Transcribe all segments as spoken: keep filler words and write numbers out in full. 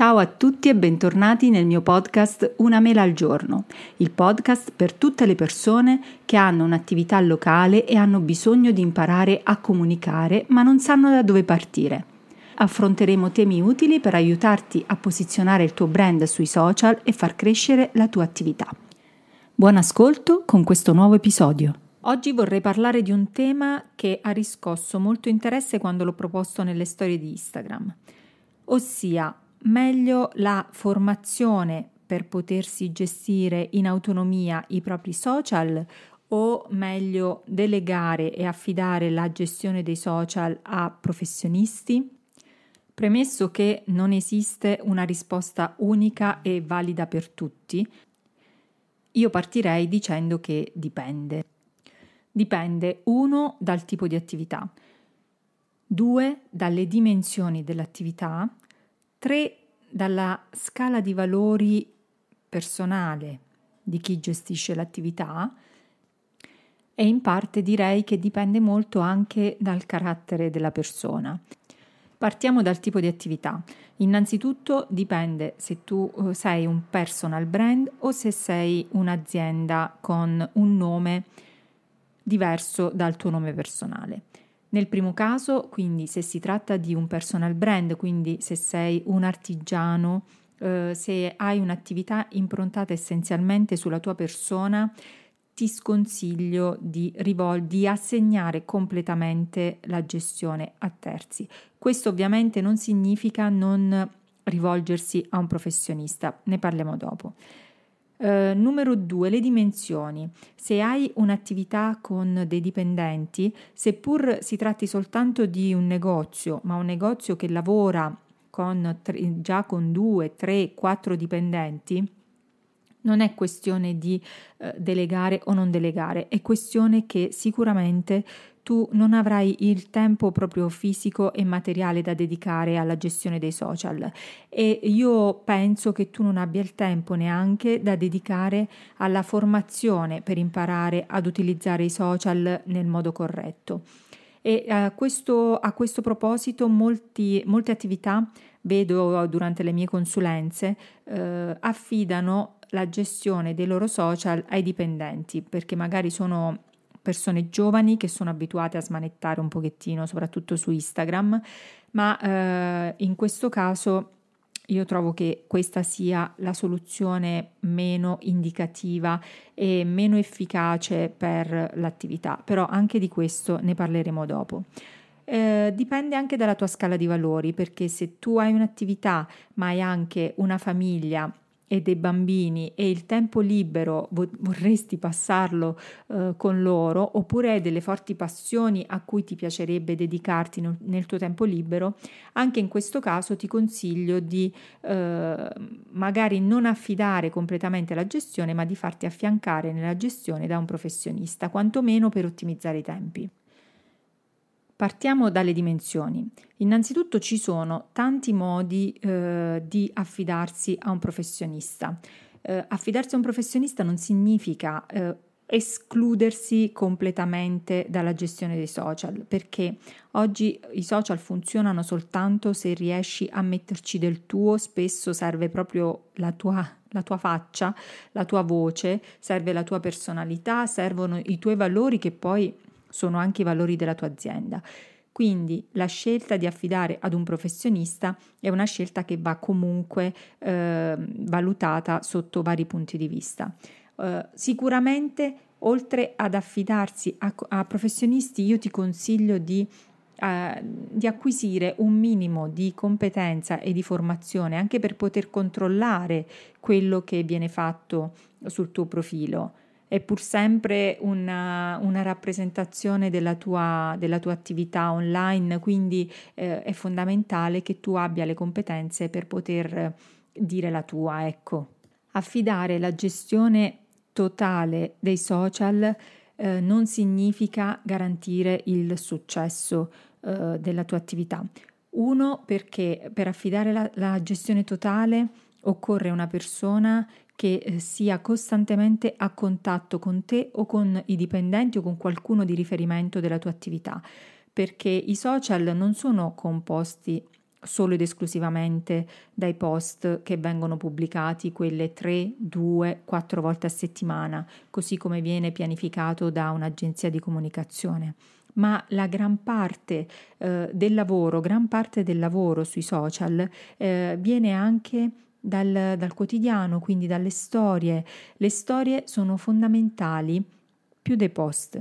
Ciao a tutti e bentornati nel mio podcast Una mela al giorno, il podcast per tutte le persone che hanno un'attività locale e hanno bisogno di imparare a comunicare ma non sanno da dove partire. Affronteremo temi utili per aiutarti a posizionare il tuo brand sui social e far crescere la tua attività. Buon ascolto con questo nuovo episodio. Oggi vorrei parlare di un tema che ha riscosso molto interesse quando l'ho proposto nelle storie di Instagram, ossia meglio la formazione per potersi gestire in autonomia i propri social o meglio delegare e affidare la gestione dei social a professionisti? Premesso che non esiste una risposta unica e valida per tutti, io partirei dicendo che dipende. Dipende uno dal tipo di attività, due dalle dimensioni dell'attività, tre dalla scala di valori personale di chi gestisce l'attività e in parte direi che dipende molto anche dal carattere della persona. Partiamo dal tipo di attività. Innanzitutto dipende se tu sei un personal brand o se sei un'azienda con un nome diverso dal tuo nome personale. Nel primo caso, quindi, se si tratta di un personal brand, quindi se sei un artigiano, eh, se hai un'attività improntata essenzialmente sulla tua persona, ti sconsiglio di, rivol- di assegnare completamente la gestione a terzi. Questo ovviamente non significa non rivolgersi a un professionista, ne parliamo dopo. Uh, numero due, le dimensioni. Se hai un'attività con dei dipendenti, seppur si tratti soltanto di un negozio, ma un negozio che lavora con tre, già con due, tre, quattro dipendenti, non è questione di uh, delegare o non delegare, è questione che sicuramente tu non avrai il tempo proprio fisico e materiale da dedicare alla gestione dei social e io penso che tu non abbia il tempo neanche da dedicare alla formazione per imparare ad utilizzare i social nel modo corretto. E a questo, a questo proposito molti, molte attività, vedo durante le mie consulenze, eh, affidano la gestione dei loro social ai dipendenti perché magari sono persone giovani che sono abituate a smanettare un pochettino, soprattutto su Instagram, ma eh, in questo caso io trovo che questa sia la soluzione meno indicativa e meno efficace per l'attività, però anche di questo ne parleremo dopo. Eh, dipende anche dalla tua scala di valori, perché se tu hai un'attività ma hai anche una famiglia e dei bambini e il tempo libero vorresti passarlo eh, con loro, oppure hai delle forti passioni a cui ti piacerebbe dedicarti no, nel tuo tempo libero, anche in questo caso ti consiglio di eh, magari non affidare completamente la gestione, ma di farti affiancare nella gestione da un professionista, quantomeno per ottimizzare i tempi. Partiamo dalle dimensioni. Innanzitutto ci sono tanti modi eh, di affidarsi a un professionista. Eh, affidarsi a un professionista non significa eh, escludersi completamente dalla gestione dei social, perché oggi i social funzionano soltanto se riesci a metterci del tuo, spesso serve proprio la tua la tua faccia, la tua voce, serve la tua personalità, servono i tuoi valori che poi sono anche i valori della tua azienda. Quindi la scelta di affidare ad un professionista è una scelta che va comunque eh, valutata sotto vari punti di vista. Eh, sicuramente, oltre ad affidarsi a, a professionisti, io ti consiglio di, eh, di acquisire un minimo di competenza e di formazione anche per poter controllare quello che viene fatto sul tuo profilo. È pur sempre una, una rappresentazione della tua, della tua attività online, quindi eh, è fondamentale che tu abbia le competenze per poter dire la tua, ecco. Affidare la gestione totale dei social eh, non significa garantire il successo eh, della tua attività. Uno, perché per affidare la, la gestione totale occorre una persona che sia costantemente a contatto con te o con i dipendenti o con qualcuno di riferimento della tua attività, perché i social non sono composti solo ed esclusivamente dai post che vengono pubblicati quelle tre, due, quattro volte a settimana, così come viene pianificato da un'agenzia di comunicazione. Ma la gran parte eh, del lavoro, gran parte del lavoro sui social eh, viene anche dal, dal quotidiano, quindi dalle storie. Le storie sono fondamentali più dei post.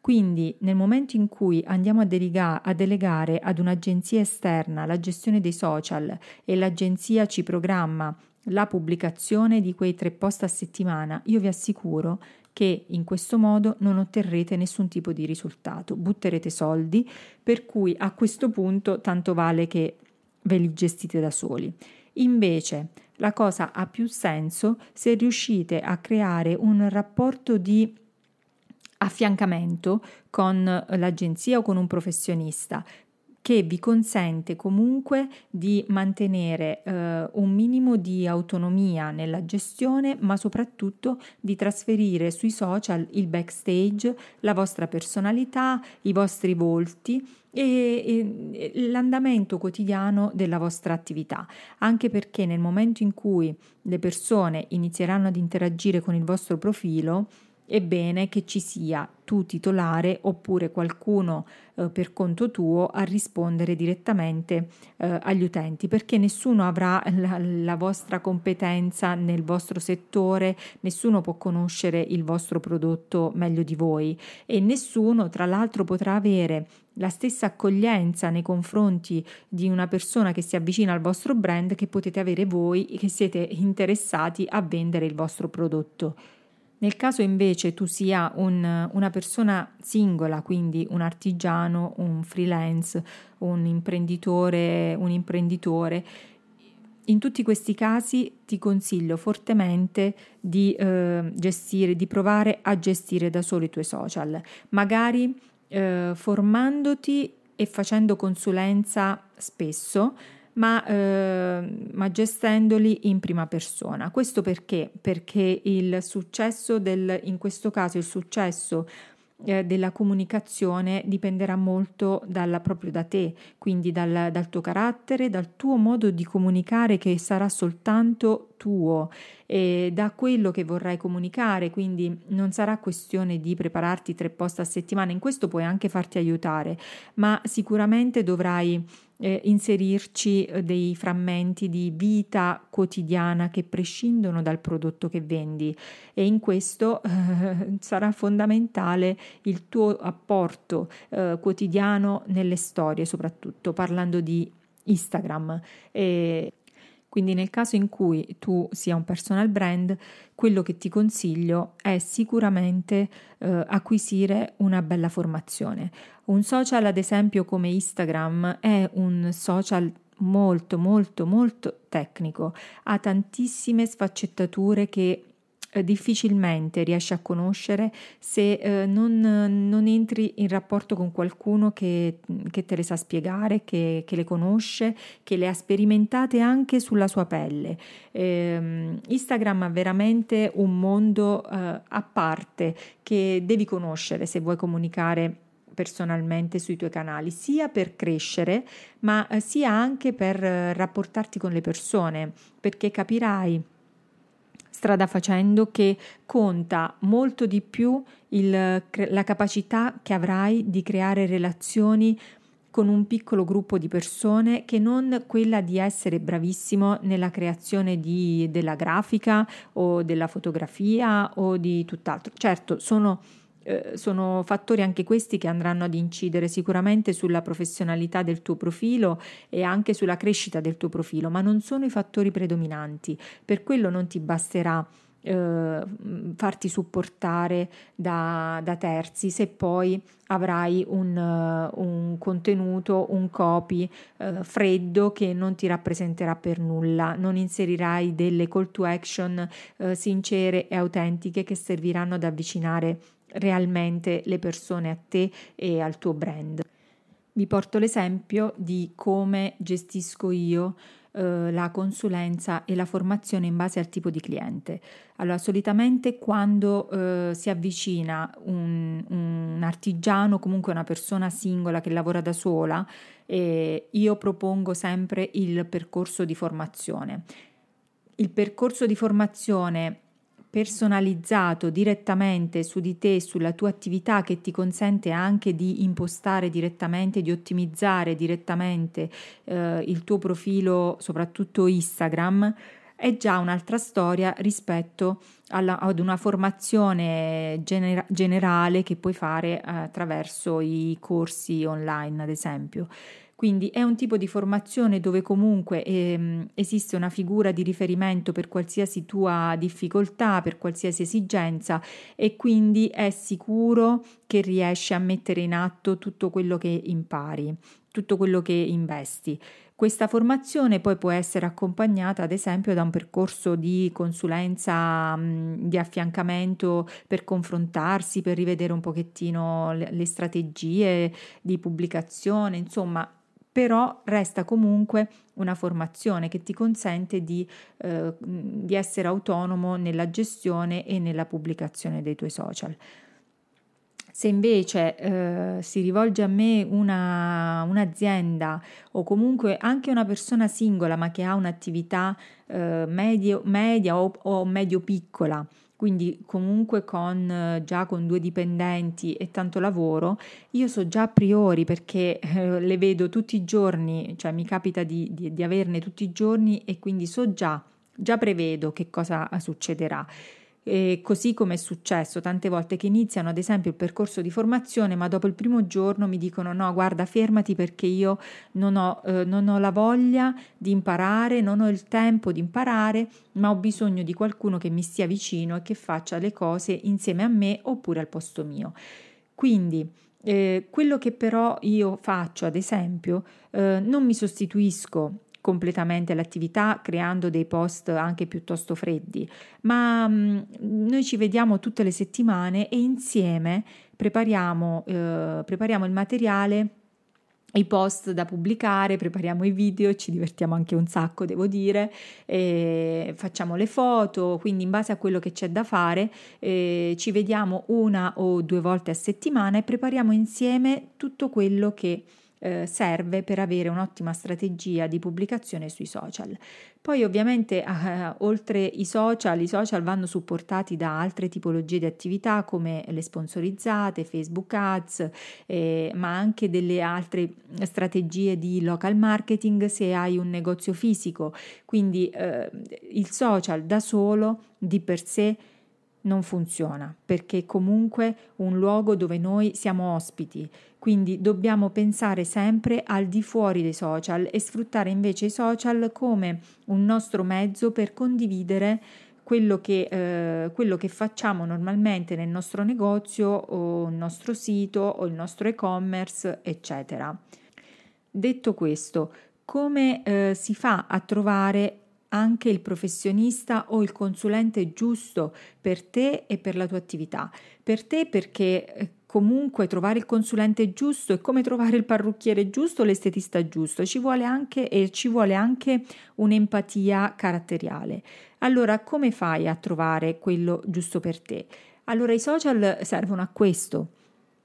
Quindi nel momento in cui andiamo a, delega, a delegare ad un'agenzia esterna la gestione dei social e l'agenzia ci programma la pubblicazione di quei tre post a settimana, io vi assicuro che in questo modo non otterrete nessun tipo di risultato, butterete soldi, per cui a questo punto tanto vale che ve li gestite da soli. Invece la cosa ha più senso se riuscite a creare un rapporto di affiancamento con l'agenzia o con un professionista che vi consente comunque di mantenere eh, un minimo di autonomia nella gestione, ma soprattutto di trasferire sui social il backstage, la vostra personalità, i vostri volti e, e l'andamento quotidiano della vostra attività, anche perché nel momento in cui le persone inizieranno ad interagire con il vostro profilo è bene che ci sia tu titolare oppure qualcuno eh, per conto tuo a rispondere direttamente eh, agli utenti, perché nessuno avrà la, la vostra competenza nel vostro settore, nessuno può conoscere il vostro prodotto meglio di voi e nessuno tra l'altro potrà avere la stessa accoglienza nei confronti di una persona che si avvicina al vostro brand che potete avere voi che siete interessati a vendere il vostro prodotto. Nel caso invece tu sia un, una persona singola, quindi un artigiano, un freelance, un imprenditore, un imprenditore, in tutti questi casi ti consiglio fortemente di eh, gestire, di provare a gestire da solo i tuoi social, magari eh, formandoti e facendo consulenza spesso, Ma, eh, ma gestendoli in prima persona. Questo perché? Perché il successo del, in questo caso il successo eh, della comunicazione dipenderà molto dalla, proprio da te, quindi dal, dal tuo carattere, dal tuo modo di comunicare che sarà soltanto tuo, e da quello che vorrai comunicare, quindi non sarà questione di prepararti tre post a settimana, in questo puoi anche farti aiutare, ma sicuramente dovrai Eh, inserirci eh, dei frammenti di vita quotidiana che prescindono dal prodotto che vendi, e in questo eh, sarà fondamentale il tuo apporto eh, quotidiano nelle storie, soprattutto parlando di Instagram. E quindi nel caso in cui tu sia un personal brand, quello che ti consiglio è sicuramente eh, acquisire una bella formazione. Un social ad esempio come Instagram è un social molto molto molto tecnico, ha tantissime sfaccettature che eh, difficilmente riesci a conoscere se eh, non, non entri in rapporto con qualcuno che, che te le sa spiegare, che, che le conosce, che le ha sperimentate anche sulla sua pelle. Eh, Instagram ha veramente un mondo eh, a parte che devi conoscere se vuoi comunicare personalmente sui tuoi canali, sia per crescere ma sia anche per rapportarti con le persone, perché capirai strada facendo che conta molto di più il, la capacità che avrai di creare relazioni con un piccolo gruppo di persone che non quella di essere bravissimo nella creazione di, della grafica o della fotografia o di tutt'altro. Certo, sono Sono fattori anche questi che andranno ad incidere sicuramente sulla professionalità del tuo profilo e anche sulla crescita del tuo profilo, ma non sono i fattori predominanti. Per quello non ti basterà eh, farti supportare da, da terzi se poi avrai un, un contenuto, un copy eh, freddo che non ti rappresenterà per nulla, non inserirai delle call to action eh, sincere e autentiche che serviranno ad avvicinare realmente le persone a te e al tuo brand. Vi porto l'esempio di come gestisco io eh, la consulenza e la formazione in base al tipo di cliente. Allora, solitamente quando eh, si avvicina un, un artigiano, comunque una persona singola che lavora da sola, eh, io propongo sempre il percorso di formazione. Il percorso di formazione personalizzato direttamente su di te, sulla tua attività, che ti consente anche di impostare direttamente, di ottimizzare direttamente eh, il tuo profilo, soprattutto Instagram, è già un'altra storia rispetto alla, ad una formazione genera- generale che puoi fare eh, attraverso i corsi online, ad esempio. Quindi è un tipo di formazione dove comunque ehm, esiste una figura di riferimento per qualsiasi tua difficoltà, per qualsiasi esigenza, e quindi è sicuro che riesci a mettere in atto tutto quello che impari, tutto quello che investi. Questa formazione poi può essere accompagnata, ad esempio, da un percorso di consulenza, di affiancamento, per confrontarsi, per rivedere un pochettino le strategie di pubblicazione, insomma. Però resta comunque una formazione che ti consente di, eh, di essere autonomo nella gestione e nella pubblicazione dei tuoi social. Se invece eh, si rivolge a me una, un'azienda o comunque anche una persona singola ma che ha un'attività eh, medio, media o, o medio-piccola, quindi comunque con, già con due dipendenti e tanto lavoro, io so già a priori, perché eh, le vedo tutti i giorni, cioè mi capita di, di, di averne tutti i giorni, e quindi so già, già prevedo che cosa succederà. E così come è successo tante volte che iniziano ad esempio il percorso di formazione, ma dopo il primo giorno mi dicono: no, guarda, fermati, perché io non ho, eh, non ho la voglia di imparare, non ho il tempo di imparare, ma ho bisogno di qualcuno che mi stia vicino e che faccia le cose insieme a me oppure al posto mio. Quindi eh, quello che però io faccio, ad esempio, eh, non mi sostituisco completamente l'attività creando dei post anche piuttosto freddi, ma mh, noi ci vediamo tutte le settimane e insieme prepariamo, eh, prepariamo il materiale, i post da pubblicare, prepariamo i video, ci divertiamo anche un sacco, devo dire, e facciamo le foto, quindi in base a quello che c'è da fare eh, ci vediamo una o due volte a settimana e prepariamo insieme tutto quello che serve per avere un'ottima strategia di pubblicazione sui social. Poi ovviamente eh, oltre i social, i social vanno supportati da altre tipologie di attività come le sponsorizzate, Facebook Ads, eh, ma anche delle altre strategie di local marketing se hai un negozio fisico. Quindi eh, il social da solo di per sé non funziona, perché comunque un luogo dove noi siamo ospiti, quindi dobbiamo pensare sempre al di fuori dei social e sfruttare invece i social come un nostro mezzo per condividere quello che, eh, quello che facciamo normalmente nel nostro negozio o il nostro sito o il nostro e-commerce, eccetera. Detto questo, come eh, si fa a trovare anche il professionista o il consulente giusto per te e per la tua attività? Per te, perché comunque trovare il consulente giusto è come trovare il parrucchiere giusto o l'estetista giusto, ci vuole anche e ci vuole anche un'empatia caratteriale. Allora, come fai a trovare quello giusto per te? Allora, i social servono a questo,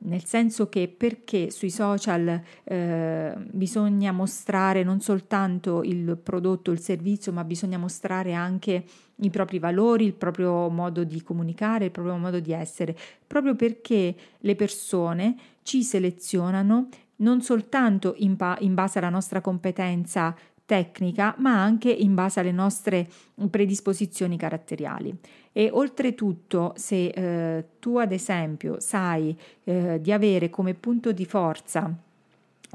nel senso che perché sui social eh, bisogna mostrare non soltanto il prodotto, il servizio, ma bisogna mostrare anche i propri valori, il proprio modo di comunicare, il proprio modo di essere, proprio perché le persone ci selezionano non soltanto in, pa- in base alla nostra competenza tecnica, ma anche in base alle nostre predisposizioni caratteriali. E oltretutto, se eh, tu ad esempio sai eh, di avere come punto di forza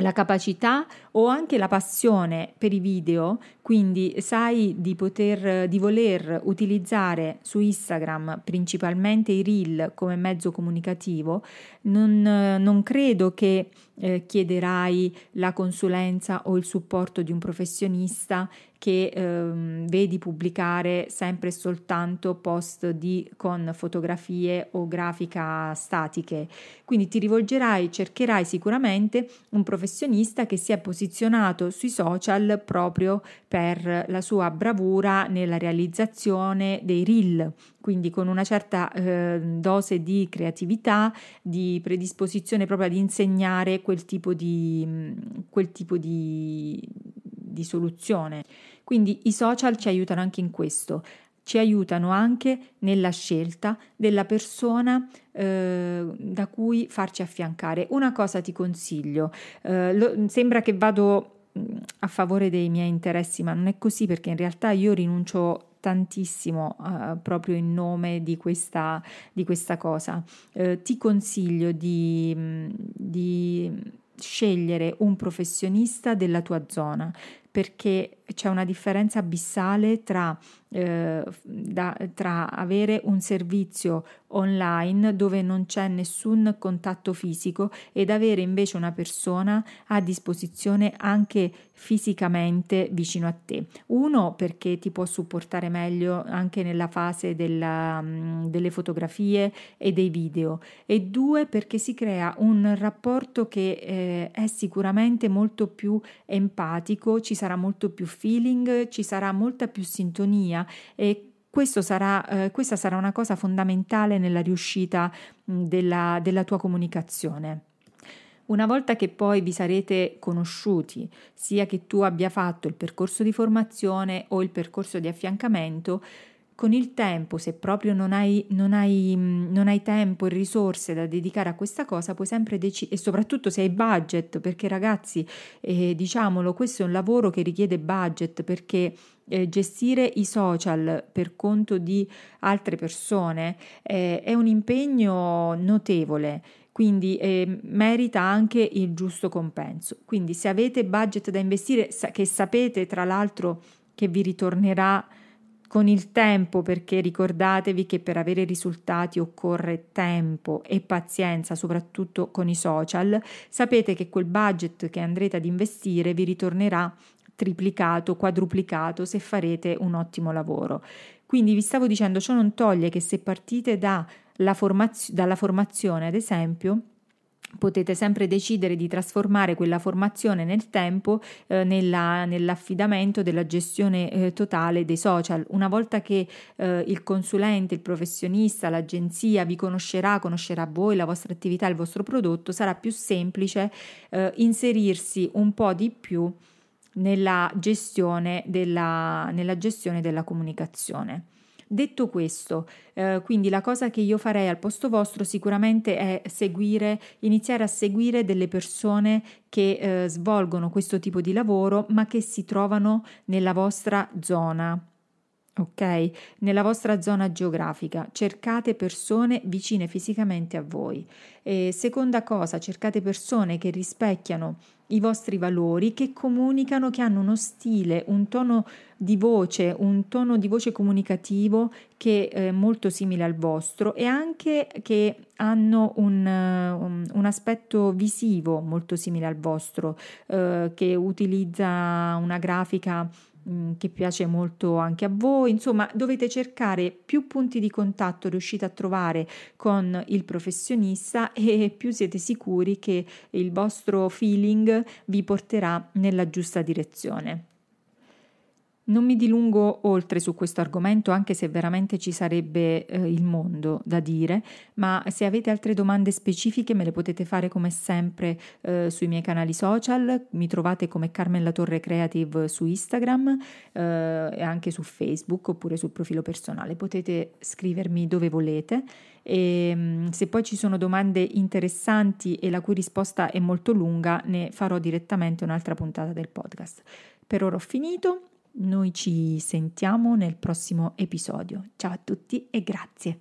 la capacità o anche la passione per i video, quindi sai di poter di voler utilizzare su Instagram principalmente i reel come mezzo comunicativo, non, non credo che eh, chiederai la consulenza o il supporto di un professionista che ehm, vedi pubblicare sempre soltanto post di, con fotografie o grafica statiche. Quindi ti rivolgerai, cercherai sicuramente un professionista che si è posizionato sui social proprio per per la sua bravura nella realizzazione dei reel, quindi con una certa eh, dose di creatività, di predisposizione proprio ad insegnare quel tipo di, quel tipo di, di soluzione. Quindi i social ci aiutano anche in questo, ci aiutano anche nella scelta della persona eh, da cui farci affiancare. Una cosa ti consiglio, eh, lo, sembra che vado a favore dei miei interessi, ma non è così, perché in realtà io rinuncio tantissimo eh, proprio in nome di questa, di questa cosa. Eh, ti consiglio di... di scegliere un professionista della tua zona, perché c'è una differenza abissale tra, eh, da, tra avere un servizio online dove non c'è nessun contatto fisico ed avere invece una persona a disposizione anche fisicamente vicino a te. Uno, perché ti può supportare meglio anche nella fase della, delle fotografie e dei video, e due, perché si crea un rapporto che eh, è sicuramente molto più empatico, ci sarà molto più feeling, ci sarà molta più sintonia, e questo sarà, eh, questa sarà una cosa fondamentale nella riuscita mh, della, della tua comunicazione. Una volta che poi vi sarete conosciuti, sia che tu abbia fatto il percorso di formazione o il percorso di affiancamento, con il tempo, se proprio non hai, non hai, non hai tempo e risorse da dedicare a questa cosa, puoi sempre decidere, e soprattutto se hai budget, perché ragazzi, eh, diciamolo, questo è un lavoro che richiede budget, perché eh, gestire i social per conto di altre persone eh, è un impegno notevole, quindi eh, merita anche il giusto compenso. Quindi se avete budget da investire, sa- che sapete tra l'altro che vi ritornerà con il tempo, perché ricordatevi che per avere risultati occorre tempo e pazienza, soprattutto con i social, sapete che quel budget che andrete ad investire vi ritornerà triplicato, quadruplicato se farete un ottimo lavoro. Quindi vi stavo dicendo, ciò non toglie che se partite da la formaz- dalla formazione, ad esempio, potete sempre decidere di trasformare quella formazione nel tempo eh, nella, nell'affidamento della gestione eh, totale dei social. Una volta che eh, il consulente, il professionista, l'agenzia vi conoscerà, conoscerà voi, la vostra attività, il vostro prodotto, sarà più semplice eh, inserirsi un po' di più nella gestione della, nella gestione della comunicazione. Detto questo, eh, quindi la cosa che io farei al posto vostro sicuramente è seguire, iniziare a seguire delle persone che eh, svolgono questo tipo di lavoro, ma che si trovano nella vostra zona, ok? Nella vostra zona geografica. Cercate persone vicine fisicamente a voi. E seconda cosa, cercate persone che rispecchiano i vostri valori, che comunicano, che hanno uno stile, un tono di voce, un tono di voce comunicativo che è molto simile al vostro, e anche che hanno un, un, un aspetto visivo molto simile al vostro, eh, che utilizza una grafica mh, che piace molto anche a voi. Insomma, dovete cercare più punti di contatto riuscite a trovare con il professionista, e più siete sicuri che il vostro feeling vi porterà nella giusta direzione. Non mi dilungo oltre su questo argomento, anche se veramente ci sarebbe eh, il mondo da dire, ma se avete altre domande specifiche me le potete fare come sempre eh, sui miei canali social. Mi trovate come Carmen La Torre Creative su Instagram eh, e anche su Facebook, oppure sul profilo personale. Potete scrivermi dove volete, e se poi ci sono domande interessanti e la cui risposta è molto lunga, ne farò direttamente un'altra puntata del podcast. Per ora ho finito. Noi ci sentiamo nel prossimo episodio. Ciao a tutti e grazie.